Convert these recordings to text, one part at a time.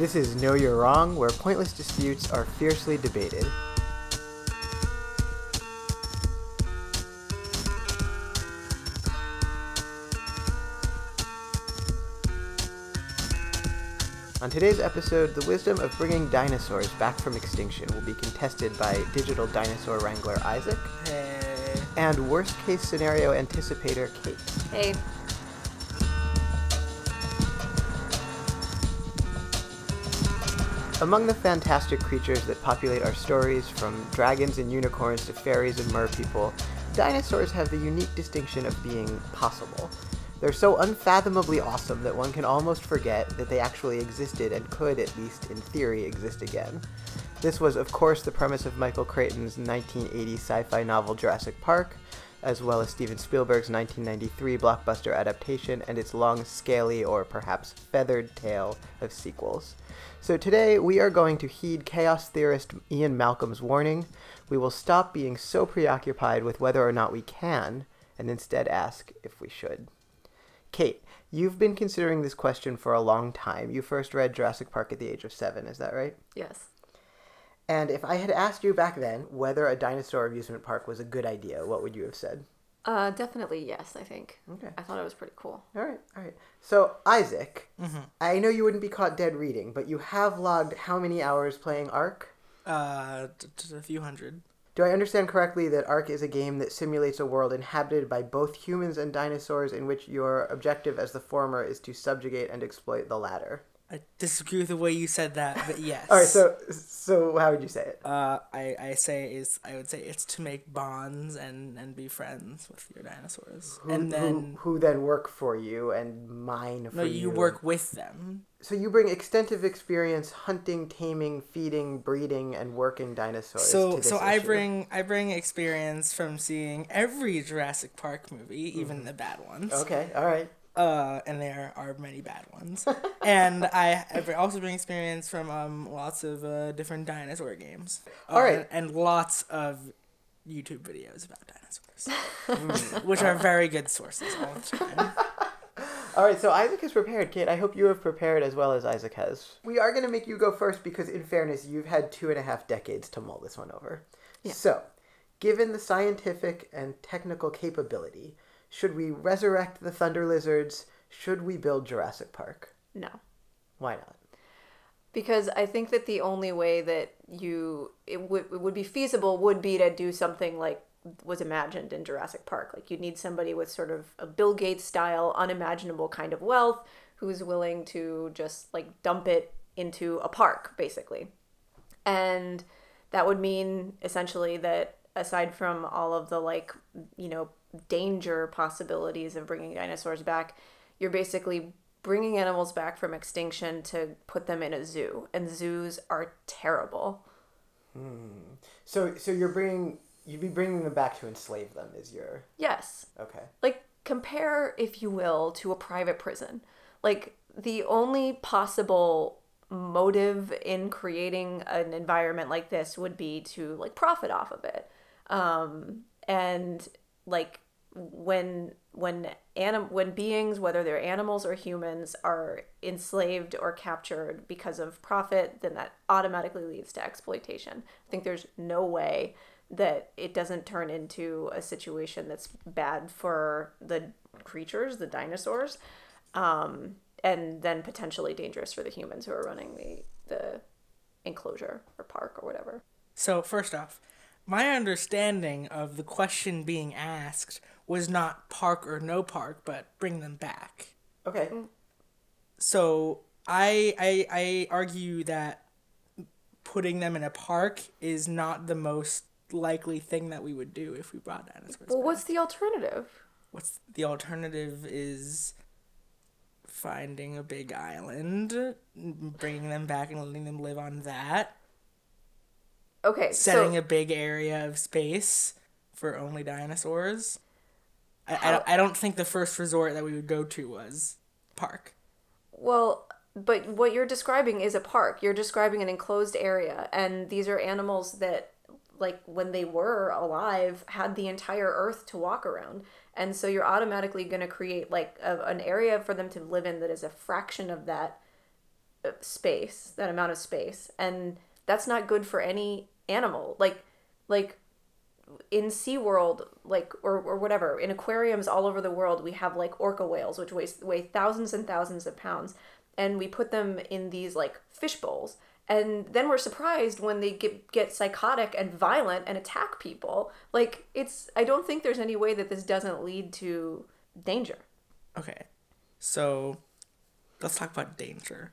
This is Know You're Wrong, where pointless disputes are fiercely debated. On today's episode, the wisdom of bringing dinosaurs back from extinction will be contested by digital dinosaur wrangler Isaac. Hey. And worst-case scenario anticipator Cate. Hey. Among the fantastic creatures that populate our stories, from dragons and unicorns to fairies and merpeople, dinosaurs have the unique distinction of being possible. They're so unfathomably awesome that one can almost forget that they actually existed and could, at least in theory, exist again. This was, of course, the premise of Michael Crichton's 1980 sci-fi novel Jurassic Park, as well as Steven Spielberg's 1993 blockbuster adaptation and its long, scaly, or perhaps feathered tale of sequels. So today, we are going to heed chaos theorist Ian Malcolm's warning. We will stop being so preoccupied with whether or not we can, and instead ask if we should. Cate, you've been considering this question for a long time. You first read Jurassic Park at the age of 7, is that right? Yes. And if I had asked you back then whether a dinosaur amusement park was a good idea, what would you have said? Definitely yes, I think. Okay. I thought it was pretty cool. All right. So, Isaac, I know you wouldn't be caught dead reading, but you have logged how many hours playing Ark? A few hundred. Do I understand correctly that Ark is a game that simulates a world inhabited by both humans and dinosaurs in which your objective as the former is to subjugate and exploit the latter? I disagree with the way you said that, but yes. All right, so how would you say it? I would say it's to make bonds and be friends with your dinosaurs. Who then work for you and mine for you. No, you work with them. So you bring extensive experience hunting, taming, feeding, breeding, and working dinosaurs to this issue. I bring experience from seeing every Jurassic Park movie, even the bad ones. Okay, all right. And there are many bad ones. And I've also been experience from lots of different dinosaur games. All right. And lots of YouTube videos about dinosaurs, which are very good sources all the time. All right, so Isaac is prepared, Cate. I hope you have prepared as well as Isaac has. We are going to make you go first because, in fairness, you've had 2.5 decades to mull this one over. Yeah. So, given the scientific and technical capability, should we resurrect the Thunder Lizards? Should we build Jurassic Park? No. Why not? Because I think that the only way that it would be feasible would be to do something like was imagined in Jurassic Park. Like, you'd need somebody with sort of a Bill Gates style, unimaginable kind of wealth who's willing to just like dump it into a park, basically. And that would mean essentially that aside from all of the like, danger possibilities of bringing dinosaurs back, you're basically bringing animals back from extinction to put them in a zoo, and zoos are terrible. So you'd be bringing them back to enslave them is your... Yes. Okay. Like, compare, if you will, to a private prison. Like, the only possible motive in creating an environment like this would be to like profit off of it. And like when beings, whether they're animals or humans, are enslaved or captured because of profit, then that automatically leads to exploitation. I think there's no way that it doesn't turn into a situation that's bad for the creatures, the dinosaurs, and then potentially dangerous for the humans who are running the enclosure or park or whatever. So first off, my understanding of the question being asked was not park or no park, but bring them back. Okay. So I argue that putting them in a park is not the most likely thing that we would do if we brought dinosaurs back. Well, what's the alternative? Is finding a big island, bringing them back and letting them live on that. Okay, setting a big area of space for only dinosaurs. I don't think the first resort that we would go to was park. Well, but what you're describing is a park. You're describing an enclosed area, and these are animals that, like, when they were alive, had the entire earth to walk around. And so you're automatically going to create, like, an area for them to live in that is a fraction of that space, that amount of space, and that's not good for any animal. Like in SeaWorld, like or whatever, in aquariums all over the world, we have like orca whales, which weigh thousands and thousands of pounds, and we put them in these like fish bowls, and then we're surprised when they get psychotic and violent and attack people. Like, it's, I don't think there's any way that this doesn't lead to danger. Okay, so let's talk about danger.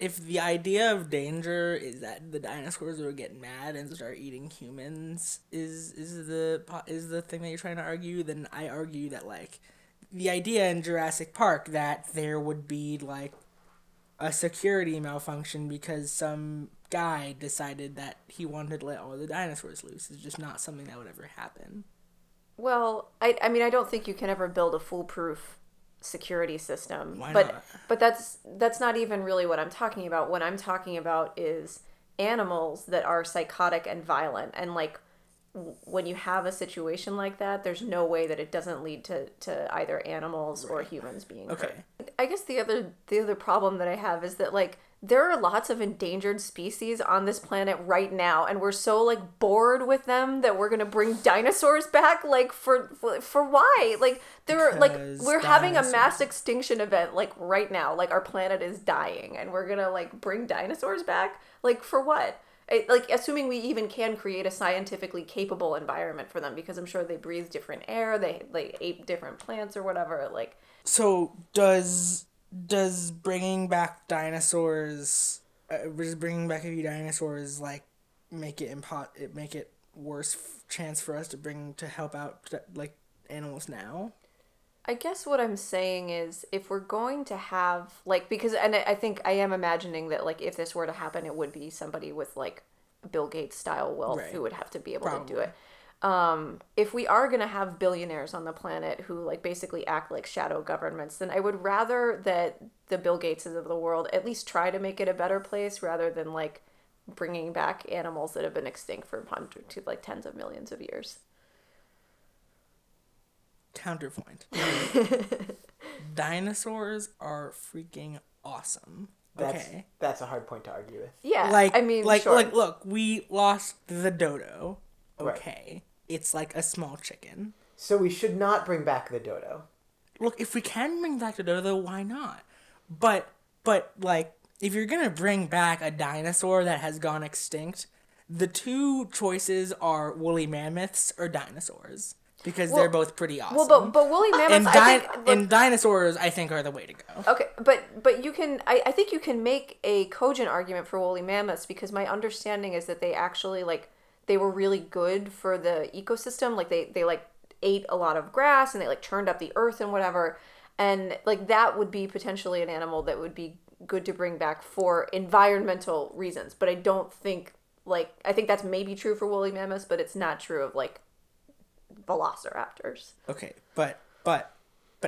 If the idea of danger is that the dinosaurs will get mad and start eating humans is the thing that you're trying to argue, then I argue that, like, the idea in Jurassic Park that there would be, like, a security malfunction because some guy decided that he wanted to let all the dinosaurs loose is just not something that would ever happen. Well, I mean, I don't think you can ever build a foolproof security system. Why but not? But that's not even really what I'm talking about. What I'm talking about is animals that are psychotic and violent, and like when you have a situation like that, there's no way that it doesn't lead to either animals or humans being hurt. I guess the other problem that I have is that, like, there are lots of endangered species on this planet right now, and we're so, like, bored with them that we're gonna bring dinosaurs back. Like, for why? Like, we're having a mass extinction event, like, right now. Like, our planet is dying, and we're gonna, like, bring dinosaurs back. Like, for what? Like, assuming we even can create a scientifically capable environment for them, because I'm sure they breathe different air, they ate different plants or whatever. Like, so does bringing back dinosaurs, just bringing back a few dinosaurs, like, make it worse chance for us to help out, like, animals now? I guess what I'm saying is, if we're going to have, like, because, and I think I am imagining that, like, if this were to happen, it would be somebody with, like, Bill Gates style wealth, right, who would have to be able to do it. If we are going to have billionaires on the planet who, like, basically act like shadow governments, then I would rather that the Bill Gateses of the world at least try to make it a better place, rather than, like, bringing back animals that have been extinct for hundreds to, like, tens of millions of years. Counterpoint. Dinosaurs are freaking awesome. That's a hard point to argue with. Yeah, like, I mean, like, sure. Like, look, we lost the dodo. Okay. Right. It's like a small chicken. So we should not bring back the dodo. Look, if we can bring back the dodo, why not? But like, if you're going to bring back a dinosaur that has gone extinct, the two choices are woolly mammoths or dinosaurs, because they're both pretty awesome. Well, but woolly mammoths, and dinosaurs, I think, are the way to go. Okay, but you can, I think you can make a cogent argument for woolly mammoths, because my understanding is that they actually, like, they were really good for the ecosystem. Like, they like ate a lot of grass, and they, like, churned up the earth and whatever. And, like, that would be potentially an animal that would be good to bring back for environmental reasons. But I don't think, like, I think that's maybe true for woolly mammoths, but it's not true of, like, velociraptors. Okay, but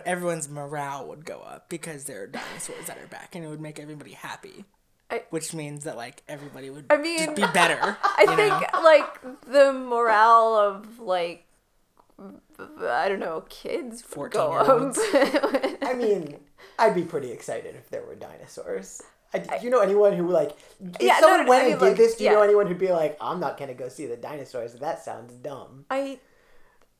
everyone's morale would go up because there are dinosaurs that are back, and it would make everybody happy. Which means that, like, everybody would just be better. I think, like, the morale of, like, I don't know, kids would go up. I mean, I'd be pretty excited if there were dinosaurs. Do you know anyone who, like, if someone went and did this, do you know anyone who'd be like, I'm not going to go see the dinosaurs? That sounds dumb.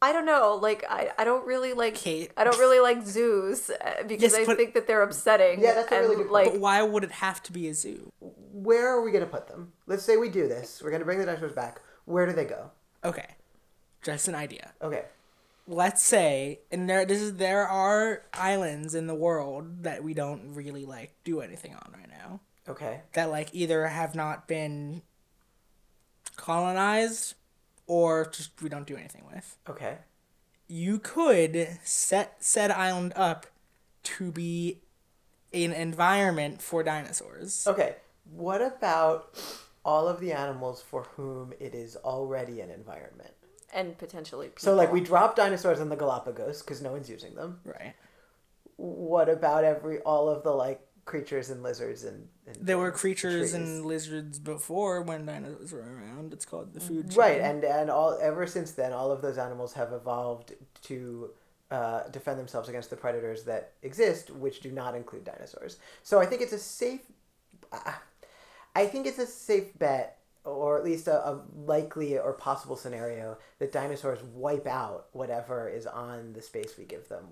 I don't know. Like, I don't really like Cate. I don't really like zoos because I think that they're upsetting. Yeah, that's a really good point. But why would it have to be a zoo? Where are we going to put them? Let's say we do this. We're going to bring the dinosaurs back. Where do they go? Okay. Just an idea. Okay. Let's say, and there are islands in the world that we don't really, like, do anything on right now. Okay. That, like, either have not been colonized, or just we don't do anything with. Okay. You could set said island up to be an environment for dinosaurs. Okay. What about all of the animals for whom it is already an environment? And potentially people. So, like, we drop dinosaurs in the Galapagos because no one's using them. Right. What about all of the, like, creatures and lizards and there were creatures and lizards before when dinosaurs were around. It's called the food chain. Right, and all ever since then, all of those animals have evolved to defend themselves against the predators that exist, which do not include dinosaurs. So I think it's a safe I think it's a safe bet, or at least a likely or possible scenario, that dinosaurs wipe out whatever is on the space we give them.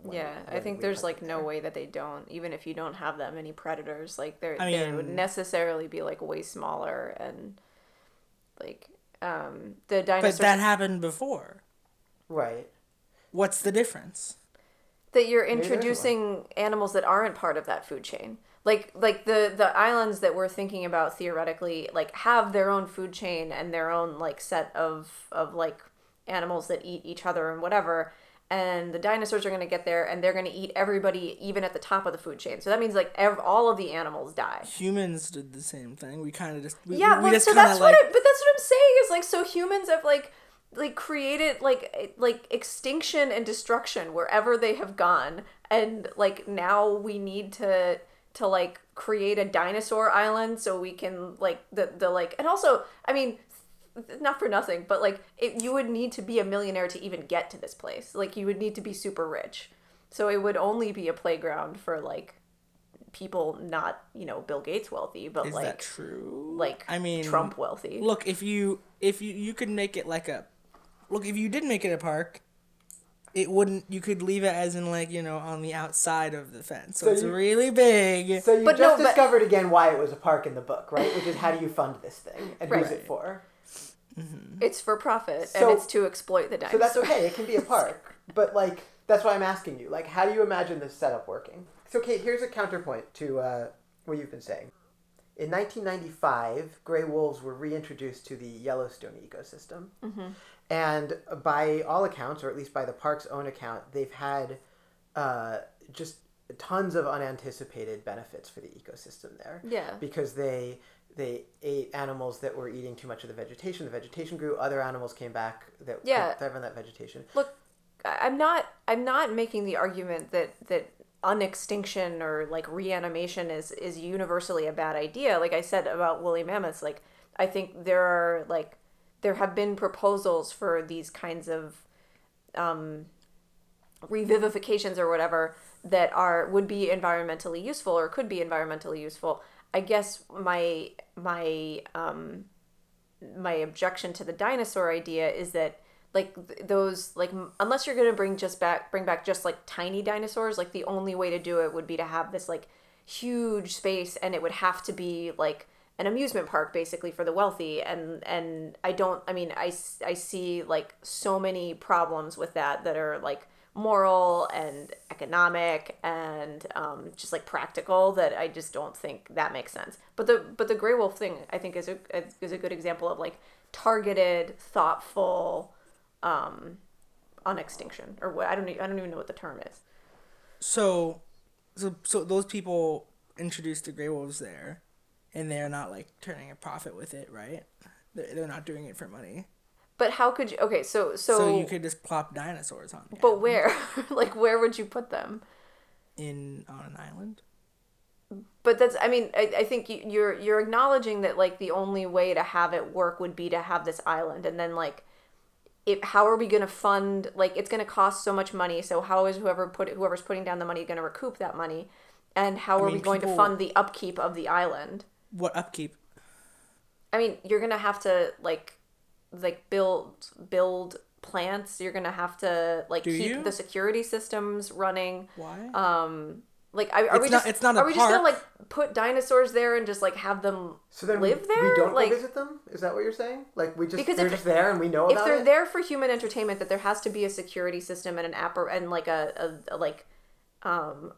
I think there's like no way that they don't, even if you don't have that many predators. Like they would necessarily be like way smaller, and like the dinosaurs. But that happened before, right? What's the difference? That you're introducing animals that aren't part of that food chain. Like the islands that we're thinking about theoretically, like, have their own food chain and their own, like, set of like, animals that eat each other and whatever. And the dinosaurs are going to get there, and they're going to eat everybody, even at the top of the food chain. So that means, like, all of the animals die. Humans did the same thing. We kind of just... But that's what I'm saying, is, like, so humans have, like created like extinction and destruction wherever they have gone, and like now we need to like create a dinosaur island so we can like the like, and also I mean not for nothing, but like you would need to be a millionaire to even get to this place. Like you would need to be super rich, so it would only be a playground for like people not, you know, Bill Gates wealthy, but is like that true? Like I mean Trump wealthy. Look, if you could make it like a... Look, if you did make it a park, it wouldn't... You could leave it as in, like, you know, on the outside of the fence. So it's really big. So you discovered again why it was a park in the book, right? Which is, how do you fund this thing? And who's it for? Mm-hmm. It's for profit, so, and it's to exploit the dinosaurs. So that's okay. It can be a park. But, like, that's why I'm asking you. Like, how do you imagine this setup working? So, Cate, here's a counterpoint to what you've been saying. In 1995, gray wolves were reintroduced to the Yellowstone ecosystem. Mm-hmm. And by all accounts, or at least by the park's own account, they've had just tons of unanticipated benefits for the ecosystem there. Yeah. Because they ate animals that were eating too much of the vegetation. The vegetation grew. Other animals came back that thrived on that vegetation. Look, I'm not making the argument that unextinction or like reanimation is universally a bad idea. Like I said about woolly mammoths, like I think there have been proposals for these kinds of revivifications or whatever that would be environmentally useful or could be environmentally useful. I guess my objection to the dinosaur idea is that, like, those, like, unless you're going to bring back just, like, tiny dinosaurs, like, the only way to do it would be to have this, like, huge space, and it would have to be, like, an amusement park, basically, for the wealthy, and I see, like, so many problems with that are, like, moral and economic and just, like, practical, that I just don't think that makes sense. But the gray wolf thing, I think, is a good example of, like, targeted, thoughtful... unextinction, or what? I don't even know what the term is. So those people introduced the gray wolves there, and they're not like turning a profit with it, right? They're not doing it for money. But how could you? Okay, so you could just plop dinosaurs on the island. Where? Like, where would you put them? On an island. But that's... I mean, I think you're acknowledging that, like, the only way to have it work would be to have this island, and then, like... how are we going to fund, like, it's going to cost so much money, so how is whoever's putting down the money going to recoup that money? And how are we going to fund the upkeep of the island? What upkeep? I mean, you're going to have to, like build plants. You're going to have to, like, keep the security systems running. Why? Like, are we just gonna, like, put dinosaurs there and just, like, have them live there? We don't, like, go visit them? Is that what you're saying? Like, they're just there and we know about it? If they're there for human entertainment, that there has to be a security system and an app and, like, a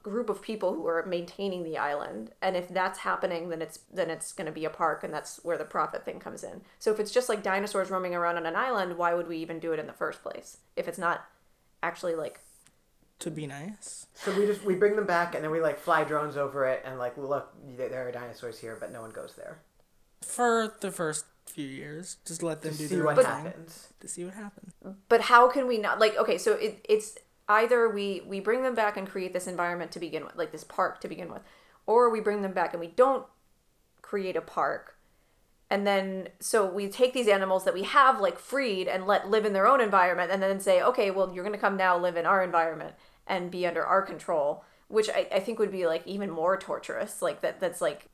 group of people who are maintaining the island. And if that's happening, then it's gonna be a park, and that's where the profit thing comes in. So if it's just, like, dinosaurs roaming around on an island, why would we even do it in the first place? If it's not actually, like... to be nice. So we bring them back, and then we, like, fly drones over it, and, like, look, there are dinosaurs here, but no one goes there. For the first few years, just let them do their own thing. To see what happens. But how can we not, like, okay, so it's either we bring them back and create this environment to begin with, like this park to begin with, or we bring them back and we don't create a park. And then, so we take these animals that we have, like, freed and let live in their own environment, and then say, okay, well, you're going to come now live in our environment and be under our control, which I think would be, like, even more torturous. Like, that's, like,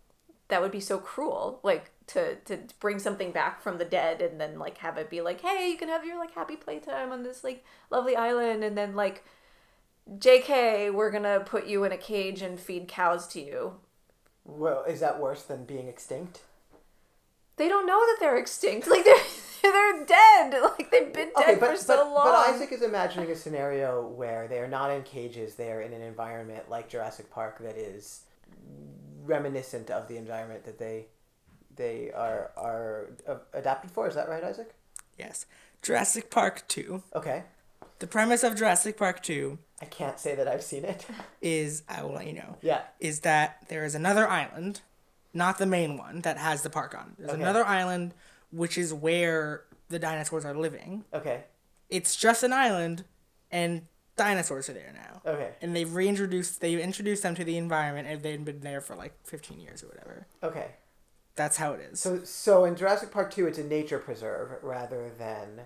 that would be so cruel, like, to bring something back from the dead and then, like, have it be like, hey, you can have your, like, happy playtime on this, like, lovely island, and then, like, JK, we're gonna put you in a cage and feed cows to you. Well, is that worse than being extinct? They don't know that they're extinct. Like, they're dead. Like, they've been dead for so long. But Isaac is imagining a scenario where they are not in cages. They are in an environment like Jurassic Park that is reminiscent of the environment that they are adapted for. Is that right, Isaac? Yes. Jurassic Park 2. Okay. The premise of Jurassic Park 2... I can't say that I've seen it. ...is, I will let you know. Yeah. Is that there is another island, not the main one, that has the park on. There's another island, which is where the dinosaurs are living. Okay. It's just an island, and dinosaurs are there now. Okay. And they've introduced them to the environment, and they've been there for, like, 15 years or whatever. Okay. That's how it is. So in Jurassic Park 2, it's a nature preserve rather than...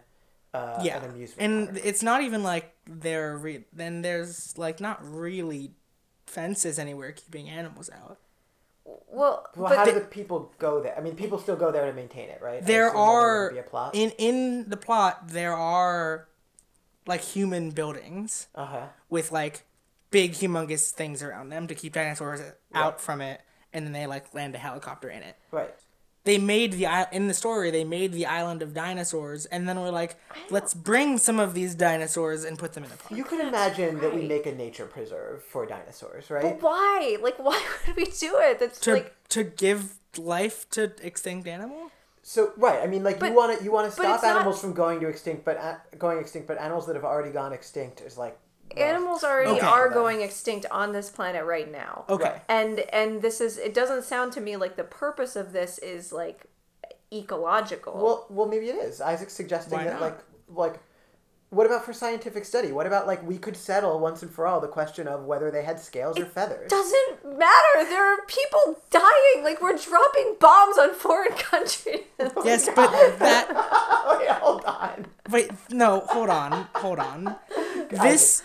an amusement and park. It's not even like then there's like not really fences anywhere keeping animals out. Well, how do the people go there? I mean, people still go there to maintain it, right? There are in the plot there are like human buildings with like big humongous things around them to keep dinosaurs out from it, and then they like land a helicopter in it. Right. They made the island of dinosaurs, and then we're like, let's bring some of these dinosaurs and put them in the park. You can imagine that we make a nature preserve for dinosaurs, right? But why? Like, why would we do it? That's to give life to extinct animals. So right, I mean, like you want to stop animals from going to extinct, but animals that have already gone extinct is like. Animals already are going extinct on this planet right now. Okay. And this is, it doesn't sound to me like the purpose of this is like ecological. Well, maybe it is. Isaac's suggesting that like what about for scientific study? What about like we could settle once and for all the question of whether they had scales or feathers? It doesn't matter. There are people dying. Like we're dropping bombs on foreign countries. Yes, but that wait, hold on. Wait, no, hold on. This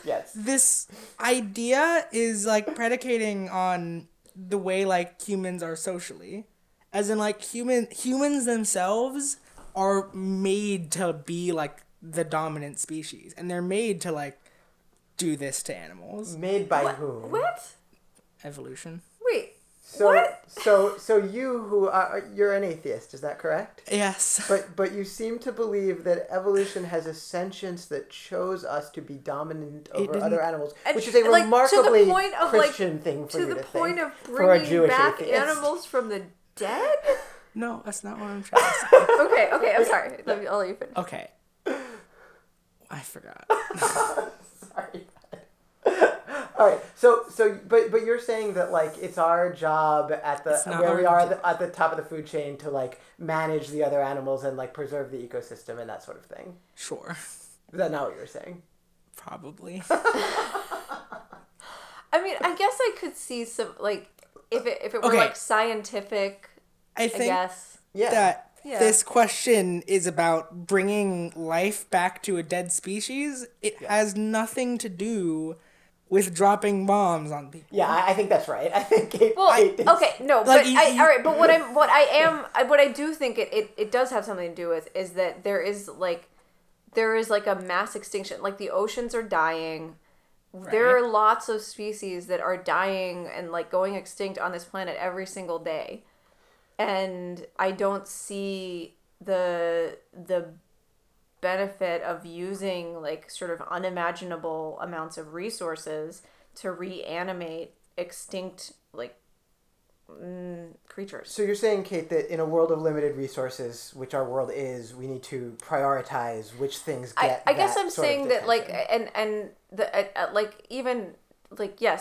idea is like predicating on the way like humans are socially, as in like humans themselves are made to be like the dominant species, and they're made to like do this to animals. Made by whom? What? Evolution. Wait. So what? so you who are you're an atheist, is that correct? Yes. But you seem to believe that evolution has a sentience that chose us to be dominant over other animals, which is a like, remarkably Christian thing for you to think. To the point of bringing back animals from the dead? No, that's not what I'm trying to say. Okay, I'm sorry. I'll let you finish. Okay. I forgot. Sorry. All right, so, but you're saying that like it's our job at the top of the food chain to like manage the other animals and like preserve the ecosystem and that sort of thing. Sure. Is that not what you're saying? Probably. I mean, I guess I could see some like if it were like scientific. I guess this question is about bringing life back to a dead species. It has nothing to do with dropping bombs on people. Yeah, I think that's right. I think it... Well, what I do think it does have something to do with is that there is a mass extinction. Like, the oceans are dying. Right. There are lots of species that are dying and, like, going extinct on this planet every single day. And I don't see the benefit of using like sort of unimaginable amounts of resources to reanimate extinct like creatures. So you're saying, Cate, that in a world of limited resources, which our world is, we need to prioritize which things get. I guess I'm saying that like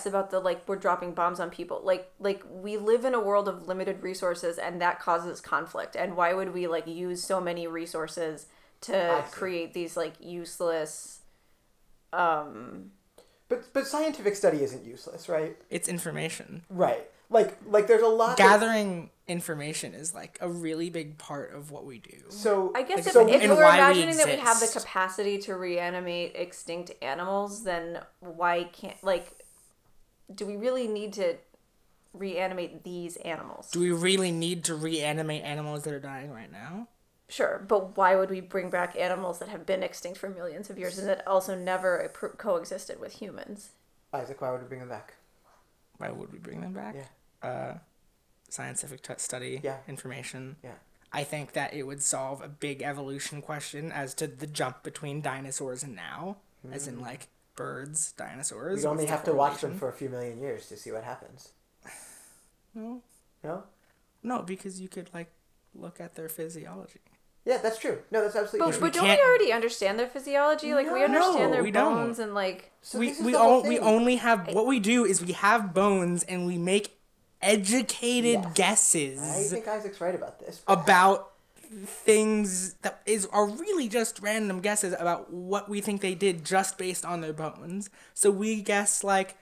about the like we're dropping bombs on people. Like we live in a world of limited resources, and that causes conflict. And why would we like use so many resources to create these like useless but scientific study isn't useless, right? It's information. Right. Like there's a lot gathering information is like a really big part of what we do. So I guess like, if we're imagining that we have the capacity to reanimate extinct animals, then why can't like do we really need to reanimate these animals. Do we really need to reanimate animals that are dying right now? Sure, but why would we bring back animals that have been extinct for millions of years and that also never coexisted with humans? Isaac, why would we bring them back? Why would we bring them back? Yeah. Scientific study. Yeah. Information. Yeah. I think that it would solve a big evolution question as to the jump between dinosaurs and now, as in, like, birds, dinosaurs. We'd only have to watch them for a few million years to see what happens. No. No? No, because you could, like, look at their physiology. Yeah, that's true. No, that's absolutely true. But don't we already understand their physiology? Like, we understand their bones and, like... We only have... What we do is we have bones and we make educated guesses. I think Isaac's right about this. About things that are really just random guesses about what we think they did just based on their bones. So we guess, like,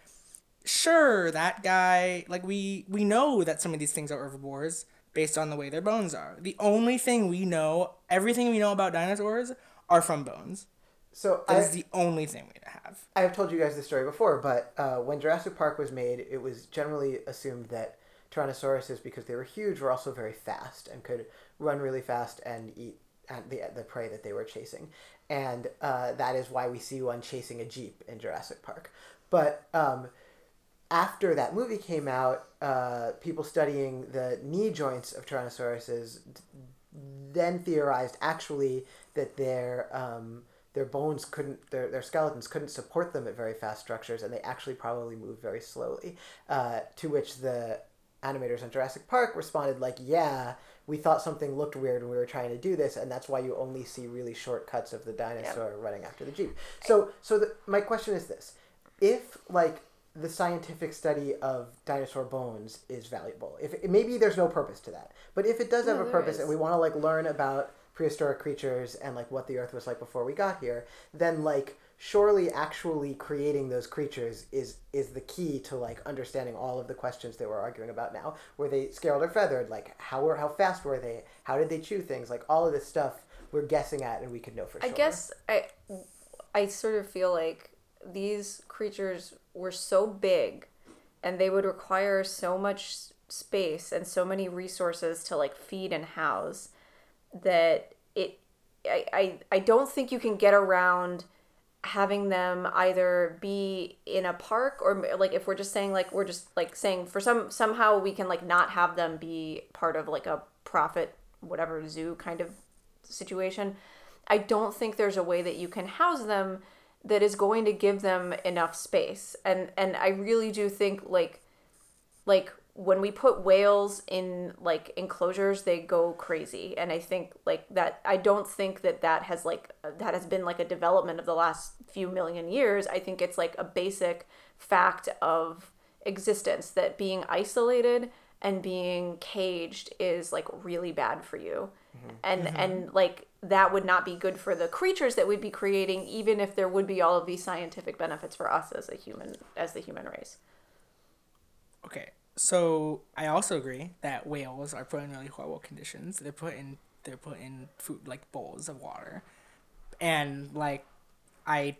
sure, that guy... Like, we know that some of these things are herbivores based on the way their bones are. The only thing we know, everything we know about dinosaurs are from bones. So that is the only thing we have. I have told you guys this story before, but when Jurassic Park was made, it was generally assumed that Tyrannosauruses, because they were huge, were also very fast and could run really fast and eat the prey that they were chasing. And that is why we see one chasing a jeep in Jurassic Park. But... after that movie came out, people studying the knee joints of Tyrannosauruses then theorized actually that their bones couldn't, their skeletons couldn't support them at very fast structures, and they actually probably moved very slowly. To which the animators on Jurassic Park responded like, yeah, we thought something looked weird when we were trying to do this, and that's why you only see really short cuts of the dinosaur running after the jeep. So my question is this. If, like, the scientific study of dinosaur bones is valuable. If maybe there's no purpose to that, but if it does have a purpose and we want to like learn about prehistoric creatures and like what the Earth was like before we got here, then like surely actually creating those creatures is the key to like understanding all of the questions that we're arguing about now. Were they scaled or feathered? Like how fast were they? How did they chew things? Like all of this stuff we're guessing at and we could know for sure. I guess I sort of feel like these creatures were so big and they would require so much space and so many resources to like feed and house that I don't think you can get around having them either be in a park or like if we're just saying like we're just like saying for somehow we can like not have them be part of like a profit whatever zoo kind of situation. I don't think there's a way that you can house them that is going to give them enough space. And I really do think, like when we put whales in, like, enclosures, they go crazy. And I think, like, that... I don't think that has, like... That has been, like, a development of the last few million years. I think it's, like, a basic fact of existence that being isolated and being caged is, like, really bad for you. Mm-hmm. And like... that would not be good for the creatures that we'd be creating, even if there would be all of these scientific benefits for us as the human race. Okay. So I also agree that whales are put in really horrible conditions. They're put in food, like bowls of water. And like, I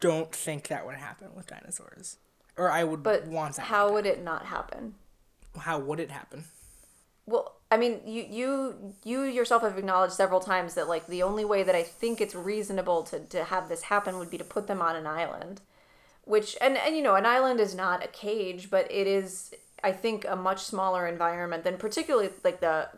don't think that would happen with dinosaurs or I would want that. How would it not happen? How would it happen? Well, I mean, you yourself have acknowledged several times that, like, the only way that I think it's reasonable to have this happen would be to put them on an island, which, and you know, an island is not a cage, but it is, I think, a much smaller environment than particularly, like, the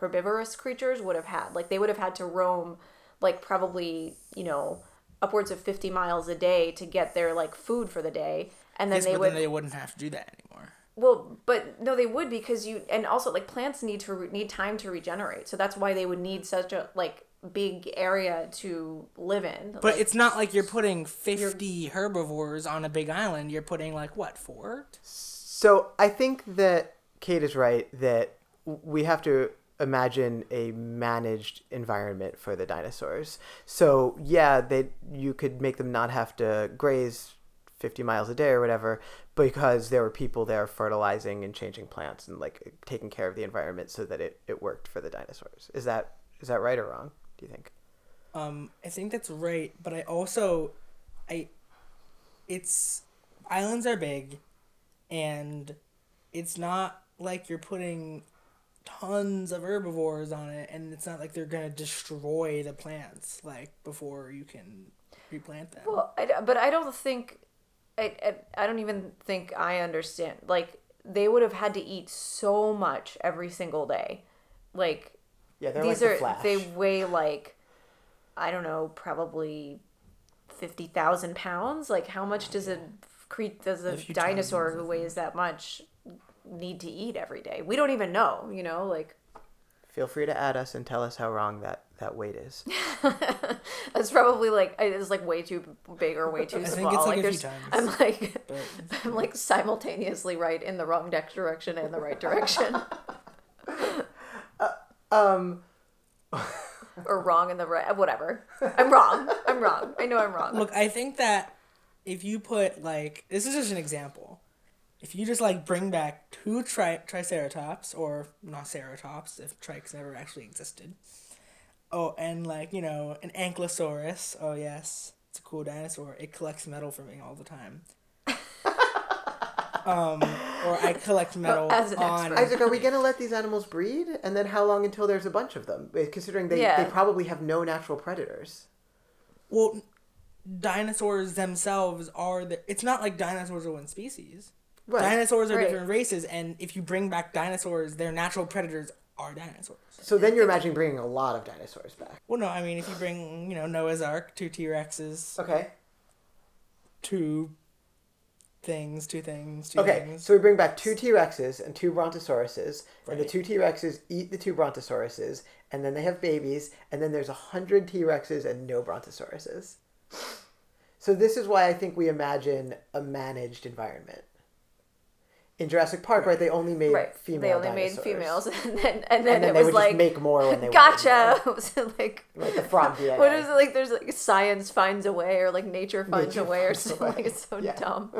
herbivorous creatures would have had. Like, they would have had to roam, like, probably, you know, upwards of 50 miles a day to get their, like, food for the day. And then they wouldn't have to do that anymore. Well, but no, they would because and also like plants need time to regenerate. So that's why they would need such a like big area to live in. But like, it's not like you're putting 50 herbivores on a big island. You're putting like what, 4? So I think that Cate is right that we have to imagine a managed environment for the dinosaurs. So yeah, you could make them not have to graze 50 miles a day or whatever, because there were people there fertilizing and changing plants and like taking care of the environment so that it worked for the dinosaurs. Is that right or wrong, do you think? I think that's right, but I also, islands are big and it's not like you're putting tons of herbivores on it, and it's not like they're going to destroy the plants, like, before you can replant them. Well, I don't even think I understand. Like, they would have had to eat so much every single day. Like, yeah, they're these like are, the Flash. They weigh, like, I don't know, probably 50,000 pounds. Like, how much does a dinosaur who weighs that much need to eat every day? We don't even know, you know, like. Feel free to add us and tell us how wrong that weight is. That's probably like, it's like way too big or way too small. I think it's like a few times. I'm like simultaneously right in the wrong direction and the right direction. Or wrong in the right, whatever. I'm wrong. I know I'm wrong. Look, I think that if you put like, this is just an example. If you just, like, bring back two triceratops, or noceratops, if trikes never actually existed. Oh, and, like, you know, an ankylosaurus. Oh, yes. It's a cool dinosaur. It collects metal from me all the time. Or I collect metal on... Isaac, are we going to let these animals breed? And then how long until there's a bunch of them? Considering they probably have no natural predators. Well, dinosaurs themselves are... It's not like dinosaurs are one species. Right. Dinosaurs are different races, and if you bring back dinosaurs, their natural predators are dinosaurs. So then you're imagining bringing a lot of dinosaurs back. Well, no, I mean, if you bring, you know, Noah's Ark, two T-Rexes. Okay. Two things. So we bring back two T-Rexes and two Brontosauruses, and the two T-Rexes eat the two Brontosauruses, and then they have babies, and then there's 100 T-Rexes and no Brontosauruses. So this is why I think we imagine a managed environment. In Jurassic Park, right? They only made female dinosaurs. They only made females, and then they would like, just make more when they gotcha. It was like the frog DNA. What is it like? There's like science finds a way, or like nature finds a way, or something. Like it's so dumb.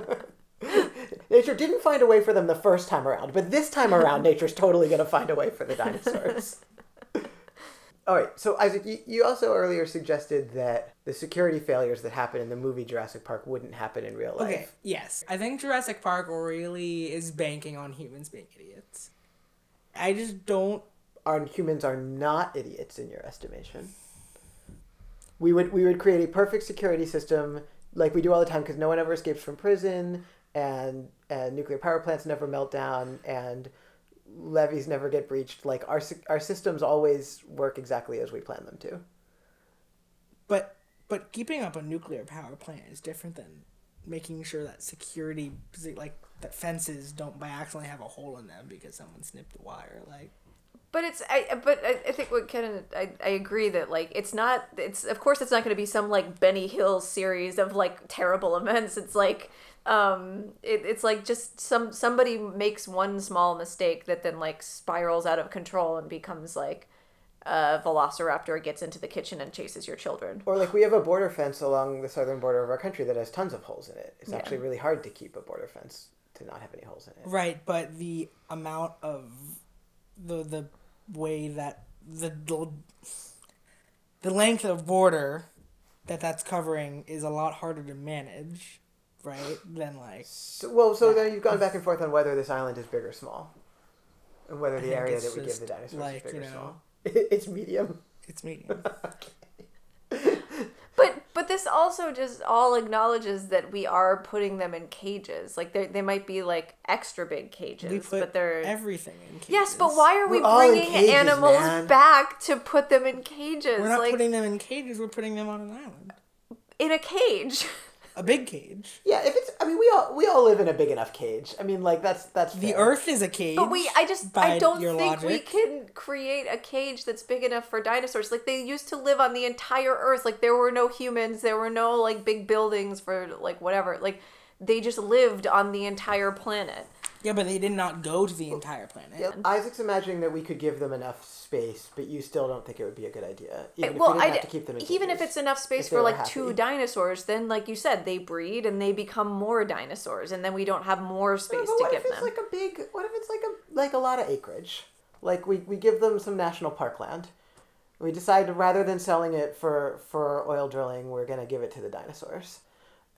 Nature didn't find a way for them the first time around, but this time around, nature's totally gonna find a way for the dinosaurs. All right. So Isaac, you also earlier suggested that the security failures that happen in the movie Jurassic Park wouldn't happen in real life. Okay. Yes. I think Jurassic Park really is banking on humans being idiots. I just don't... Humans are not idiots in your estimation. We would create a perfect security system like we do all the time because no one ever escapes from prison and nuclear power plants never melt down and... levees never get breached. Like our systems always work exactly as we plan them to. But keeping up a nuclear power plant is different than making sure that security, like that fences don't by accident have a hole in them because someone snipped a wire. Like, but I think what Kenan, I agree that like it's of course not going to be some like Benny Hill series of like terrible events. It's like. It's like just somebody makes one small mistake that then like spirals out of control and becomes like a velociraptor gets into the kitchen and chases your children. Or like we have a border fence along the southern border of our country that has tons of holes in it. It's actually really hard to keep a border fence to not have any holes in it. Right, but the amount of the way that the length of border that's covering is a lot harder to manage. Right, then like... then you've gone back and forth on whether this island is big or small. And whether the area that we give the dinosaurs like, is big or small. It's medium. It's medium. Okay. But this also just all acknowledges that we are putting them in cages. Like, they might be, like, extra big cages, but they're... everything in cages. Yes, but why are we bringing cages, animals back to put them in cages? We're not putting them in cages, we're putting them on an island. In a cage. A big cage. Yeah, if it's... I mean, we all live in a big enough cage. I mean, like, that's fair. The Earth is a cage. But I don't think we can create a cage that's big enough for dinosaurs. Like, they used to live on the entire Earth. Like, there were no humans. There were no, like, big buildings for, like, whatever. Like, they just lived on the entire planet. Yeah, but they did not go to the entire planet. Yeah, Isaac's imagining that we could give them enough space, but you still don't think it would be a good idea. Even if it's enough space for like two dinosaurs, then like you said, they breed and they become more dinosaurs, and then we don't have more space to give them. What if it's like a lot of acreage? Like we give them some national park land. We decide rather than selling it for oil drilling, we're gonna give it to the dinosaurs.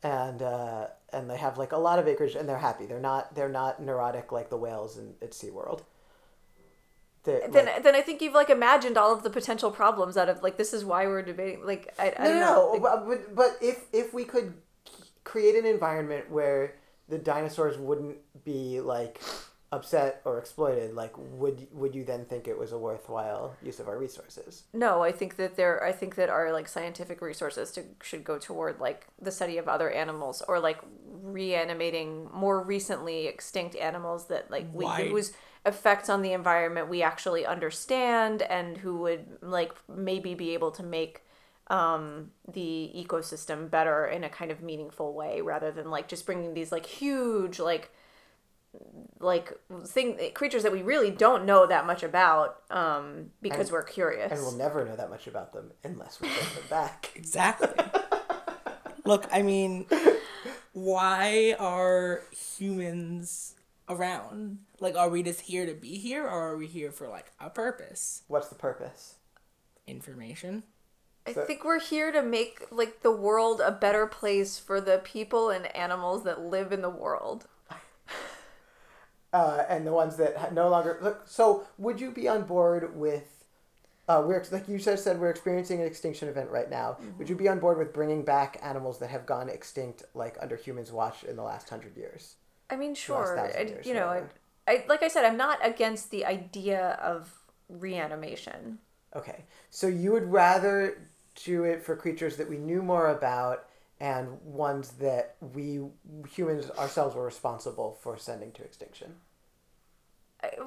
and they have like a lot of acreage, and they're happy. They're not neurotic like the whales at SeaWorld. Then I think you've like imagined all of the potential problems out of like, this is why we're debating. Like I don't know. But if we could create an environment where the dinosaurs wouldn't be like upset or exploited, like would you then think it was a worthwhile use of our resources? No, I think that our like scientific resources should go toward like the study of other animals, or like reanimating more recently extinct animals that like whose effects on the environment we actually understand, and who would like maybe be able to make the ecosystem better in a kind of meaningful way, rather than like just bringing these like huge like creatures that we really don't know that much about, because we're curious, and we'll never know that much about them unless we bring them back. Exactly. Look, I mean, why are humans around? Like, are we just here to be here, or are we here for like a purpose? What's the purpose? Information. I think we're here to make like the world a better place for the people and animals that live in the world. And the ones that no longer look. So, would you be on board with? We're like you just said, we're experiencing an extinction event right now. Mm-hmm. Would you be on board with bringing back animals that have gone extinct, like under humans' watch, in the last 100 years? I mean, sure. Like I said, I'm not against the idea of reanimation. Okay, so you would rather do it for creatures that we knew more about, and ones that we humans ourselves were responsible for sending to extinction.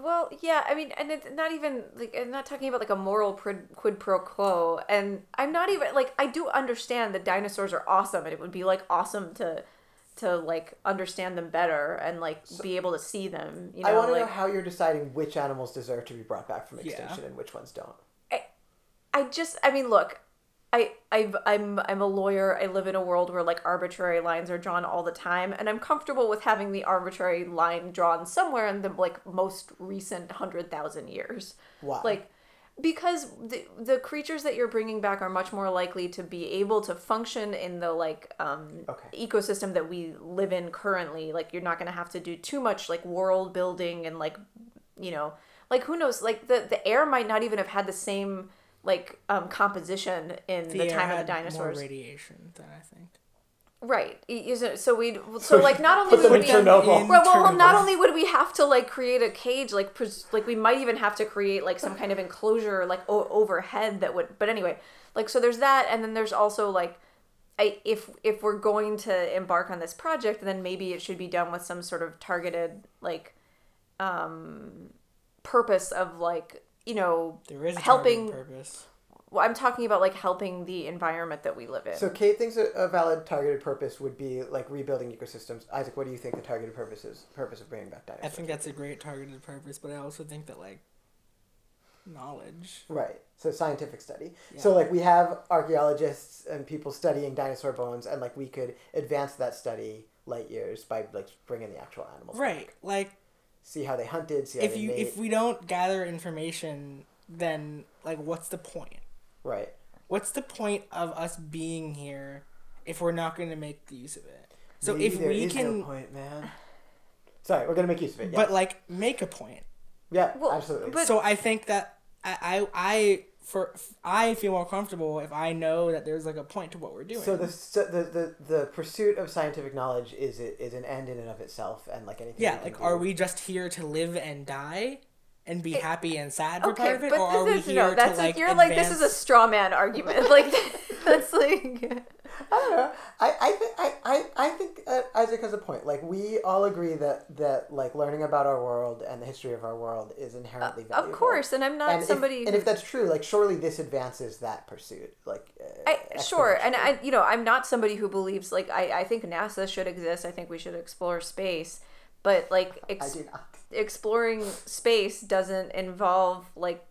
Well, yeah, I mean, and it's not even like, I'm not talking about like a moral quid pro quo, and I'm not even like, I do understand that dinosaurs are awesome, and it would be like awesome to like understand them better and like be able to see them. You know, I want to know how you're deciding which animals deserve to be brought back from extinction and which ones don't. Look, I'm a lawyer. I live in a world where like arbitrary lines are drawn all the time, and I'm comfortable with having the arbitrary line drawn somewhere in the like most recent 100,000 years. Why? Like, because the creatures that you're bringing back are much more likely to be able to function in the like ecosystem that we live in currently. Like, you're not going to have to do too much like world building, and like, you know, like who knows? Like the air might not even have had the same like composition in the time of the dinosaurs. More radiation than I think. Right. Not only would we have to like create a cage, like we might even have to create like some kind of enclosure like overhead that would. But anyway, like, so there's that, and then there's also like, if we're going to embark on this project, then maybe it should be done with some sort of targeted like purpose of like, you know, there is helping purpose. Well, I'm talking about like helping the environment that we live in. So Cate thinks a valid targeted purpose would be like rebuilding ecosystems. Isaac, what do you think the targeted purpose of bringing back dinosaurs? I think that's a great targeted purpose, but I also think that like knowledge. Right. So scientific study. Yeah. So like we have archaeologists and people studying dinosaur bones, and like we could advance that study light years by like bringing the actual animals back. Right. Like, see how they hunted, see how they made. If we don't gather information, then, like, what's the point? Right. What's the point of us being here if we're not going to make use of it? So maybe if we can... There is no point, man. Sorry, we're going to make use of it, yeah. But, like, make a point. Yeah, well, absolutely. But... So I think that I feel more comfortable if I know that there's, like, a point to what we're doing. So the pursuit of scientific knowledge is an end in and of itself, and, like, anything. Yeah, like, are we just here to live and die and be happy and sad for part of it? Or are we here to, like, you're like, this is a straw man argument. Like, that's, like... I don't know. I think Isaac has a point. Like, we all agree that like learning about our world and the history of our world is inherently valuable. Of course, and I'm not somebody. If that's true, like surely this advances that pursuit. Like, I'm not somebody who believes like I think NASA should exist. I think we should explore space, but like exploring space doesn't involve like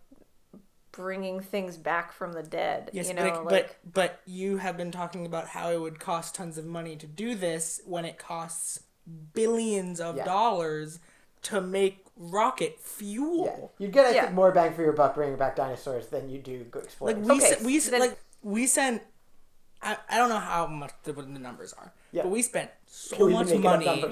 bringing things back from the dead. Yes, you know, but you have been talking about how it would cost tons of money to do this when it costs billions of dollars to make rocket fuel. Yeah. You'd get, I think, more bang for your buck bringing back dinosaurs than you do exploring. Like we sent, I don't know how much the numbers are, Yeah. But we spent so much money.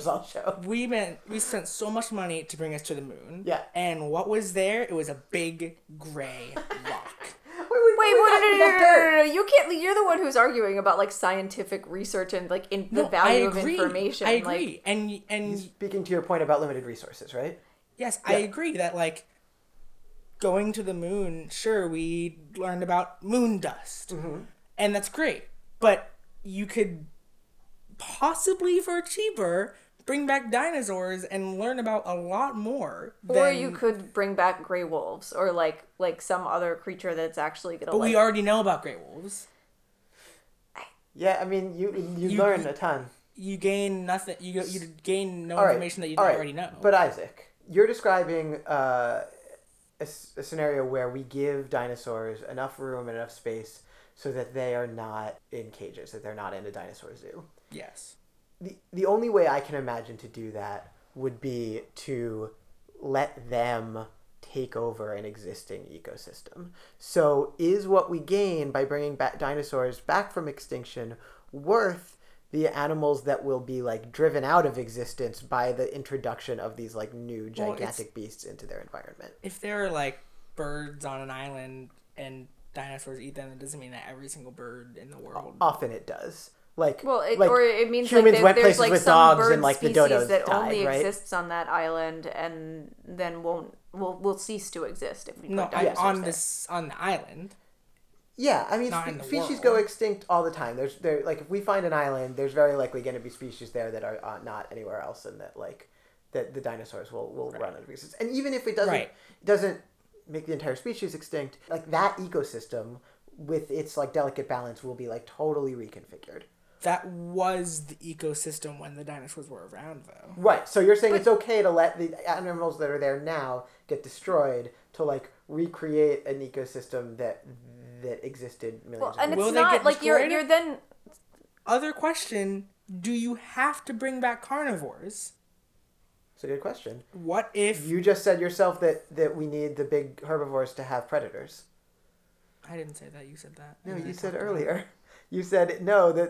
We spent so much money to bring us to the moon. Yeah. And what was there? It was a big gray rock. Wait, no. You can't. You're the one who's arguing about like scientific research and like the value of information. I agree. Like, and he's speaking to your point about limited resources, right? Yes, yeah. I agree that like going to the moon. Sure, we learned about moon dust, mm-hmm. and that's great. But you could possibly for cheaper bring back dinosaurs and learn about a lot more. Or you could bring back gray wolves or like some other creature that's actually gonna. But we already know about gray wolves. Yeah, I mean you learn a ton. You gain nothing. You gain no information that you already know. But Isaac, you're describing a scenario where we give dinosaurs enough room and enough space so that they are not in cages, that they're not in a dinosaur zoo. Yes. The only way I can imagine to do that would be to let them take over an existing ecosystem. So is what we gain by bringing back dinosaurs back from extinction worth the animals that will be like driven out of existence by the introduction of these like new gigantic beasts into their environment? If there are like birds on an island and dinosaurs eat them, it doesn't mean that every single bird in the world. Often it does. It means humans went places with dogs and like the dodos that died, only right? exists on that island and then will cease to exist if we put dinosaurs on the island. Yeah, I mean species go extinct all the time. There like if we find an island, there's very likely going to be species there that are not anywhere else, and that like that the dinosaurs will run out of existence. And even if it doesn't make the entire species extinct, like that ecosystem with its like delicate balance will be like totally reconfigured. That was the ecosystem when the dinosaurs were around, though. Right. So you're saying it's okay to let the animals that are there now get destroyed to, like, recreate an ecosystem that existed millions of years ago. And it's not, like, you're then... Other question, do you have to bring back carnivores? It's a good question. What if... You just said yourself that we need the big herbivores to have predators. I didn't say that. You said that. No, you said earlier. You said, no, the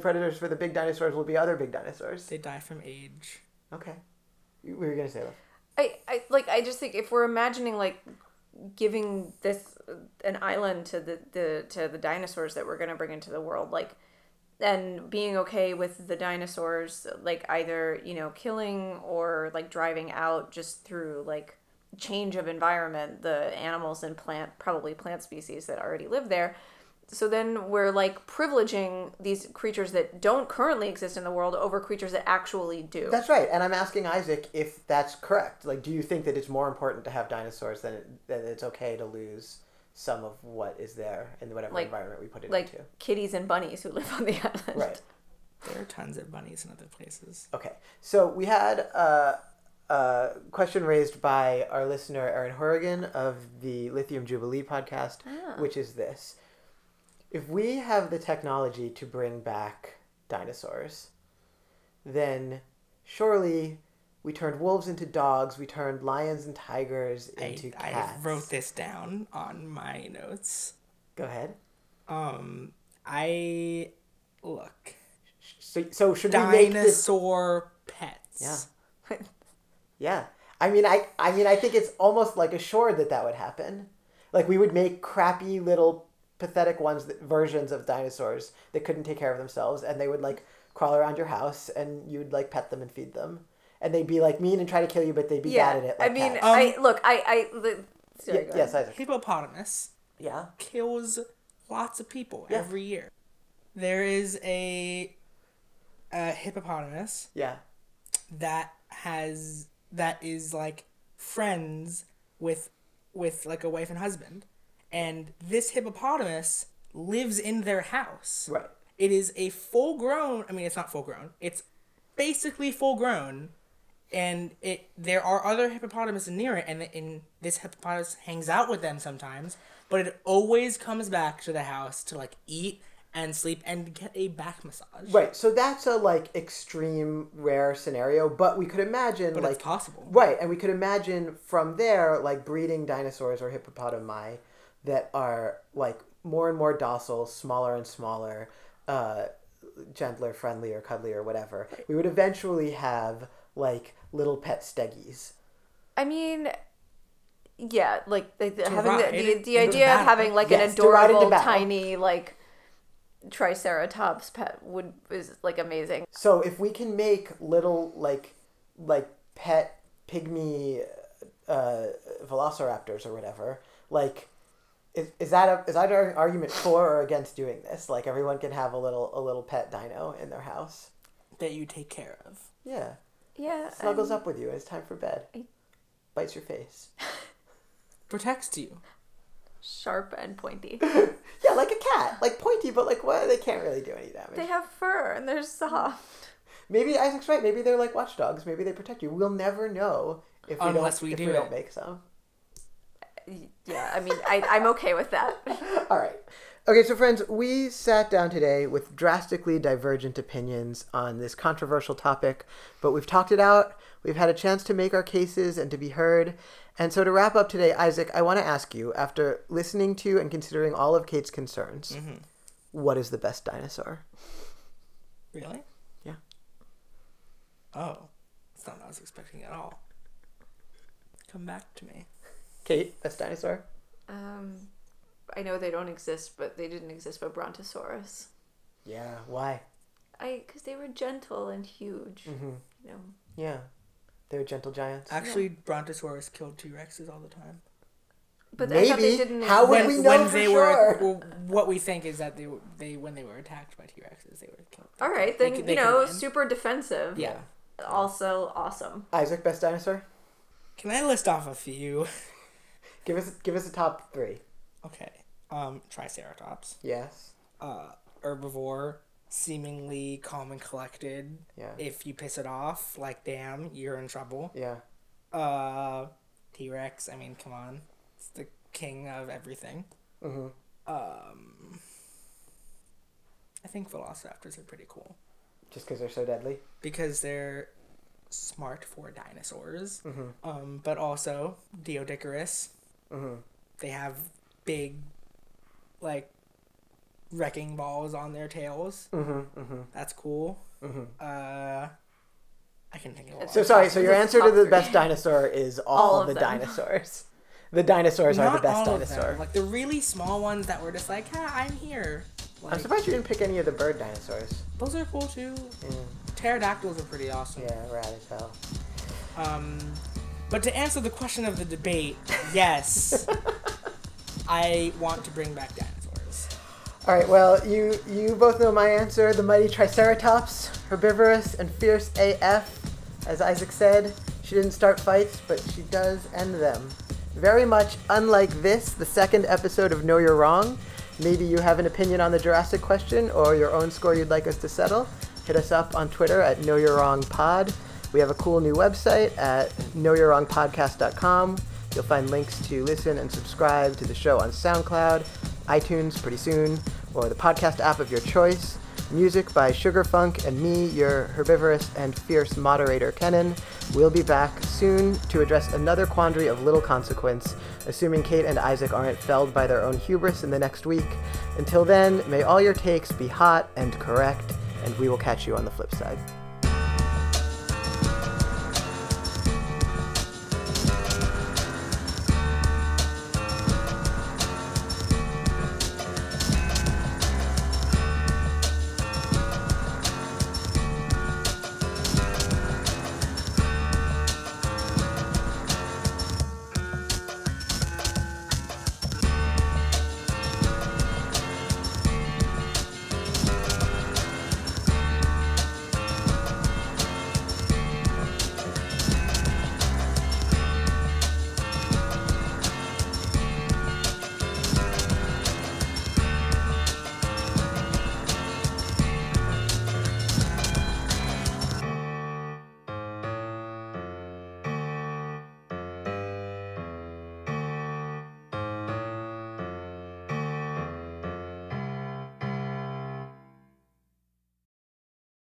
predators for the big dinosaurs will be other big dinosaurs. They die from age. Okay. We were going to say that. I just think if we're imagining, like, giving this, an island to the dinosaurs that we're going to bring into the world, like, and being okay with the dinosaurs, like, either, you know, killing or, like, driving out just through, like, change of environment, the animals and plant species that already live there. So then we're, like, privileging these creatures that don't currently exist in the world over creatures that actually do. That's right. And I'm asking Isaac if that's correct. Like, do you think that it's more important to have dinosaurs than it's okay to lose some of what is there in whatever environment we put it into? Like kitties and bunnies who live on the island. Right. There are tons of bunnies in other places. Okay. So we had a question raised by our listener, Erin Horrigan, of the Lithium Jubilee podcast, which is this. If we have the technology to bring back dinosaurs, then surely we turned wolves into dogs, we turned lions and tigers into cats. I wrote this down on my notes. Go ahead. Look. So should we make dinosaur pets? Yeah. Yeah. I mean, I think it's almost like assured that would happen. Like, we would make crappy little pathetic versions of dinosaurs that couldn't take care of themselves, and they would like crawl around your house and you'd like pet them and feed them, and they'd be like mean and try to kill you, but they'd be bad at it. Like, I mean, Isaac. Hippopotamus kills lots of people every year. There is a hippopotamus that is like friends with like a wife and husband. And this hippopotamus lives in their house. Right. It is a full-grown... I mean, it's not full-grown. It's basically full-grown. And there are other hippopotamuses near it. And this hippopotamus hangs out with them sometimes. But it always comes back to the house to, like, eat and sleep and get a back massage. Right. So that's a, like, extreme rare scenario. But we could imagine, but like... it's possible. Right. And we could imagine from there, like, breeding dinosaurs or hippopotami... that are, like, more and more docile, smaller and smaller, gentler, friendlier, cuddlier, whatever, we would eventually have, like, little pet Steggies. I mean, yeah, like, having the idea of having, like, an adorable, tiny, like, Triceratops pet is, like, amazing. So if we can make little, like pet pygmy velociraptors or whatever, like, is that an argument for or against doing this? Like, everyone can have a little pet dino in their house that you take care of. Yeah. Yeah. Snuggles up with you. It's time for bed. Bites your face. Protects you. Sharp and pointy. Yeah, like a cat. Like, pointy, but like, what? They can't really do any damage. They have fur and they're soft. Maybe Isaac's right. Maybe they're like watchdogs. Maybe they protect you. We'll never know if we don't make some. Yeah, I mean, I'm okay with that. All right. Okay, so friends, we sat down today with drastically divergent opinions on this controversial topic, but we've talked it out. We've had a chance to make our cases and to be heard. And so to wrap up today, Isaac, I want to ask you, after listening to and considering all of Cate's concerns, what is the best dinosaur? Really? Yeah. Oh, that's not what I was expecting at all. Come back to me. Cate, best dinosaur? I know they don't exist, but they didn't exist for Brontosaurus. Yeah, why? Because they were gentle and huge. Mm-hmm. You know. Yeah, they were gentle giants. Actually, yeah. Brontosaurus killed T-Rexes all the time. But maybe. I thought they didn't exist. How would we know for sure? What we think is that when they were attacked by T-Rexes, they were killed. All right, then super defensive. Yeah. Also awesome. Isaac, best dinosaur? Can I list off a few? Give us a top three. Okay. Triceratops. Yes. Herbivore, seemingly calm and collected. Yeah. If you piss it off, like, damn, you're in trouble. Yeah. T-Rex, I mean, come on. It's the king of everything. Mm-hmm. I think velociraptors are pretty cool. Just because they're so deadly? Because they're smart for dinosaurs. Mm-hmm. But also, Diodicorus. Mm-hmm. They have big, like, wrecking balls on their tails. Mm-hmm, mm-hmm. That's cool. Mm-hmm. I can think of a lot. So, sorry, so your answer to the best dinosaur is all of the dinosaurs. The dinosaurs are the best dinosaur. Like, the really small ones that were just like, I'm here. Like, I'm surprised you didn't pick any of the bird dinosaurs. Those are cool, too. Yeah. Pterodactyls are pretty awesome. Yeah, rad as hell. But to answer the question of the debate, yes, I want to bring back dinosaurs. All right, well, you both know my answer. The mighty Triceratops, herbivorous and fierce AF. As Isaac said, she didn't start fights, but she does end them. Very much unlike this, the second episode of Know You're Wrong. Maybe you have an opinion on the Jurassic question or your own score you'd like us to settle. Hit us up on Twitter at KnowYou'reWrongPod. We have a cool new website at knowyourwrongpodcast.com. You'll find links to listen and subscribe to the show on SoundCloud, iTunes pretty soon, or the podcast app of your choice. Music by Sugar Funk and me, your herbivorous and fierce moderator, Kenan. We'll be back soon to address another quandary of little consequence, assuming Cate and Isaac aren't felled by their own hubris in the next week. Until then, may all your takes be hot and correct, and we will catch you on the flip side.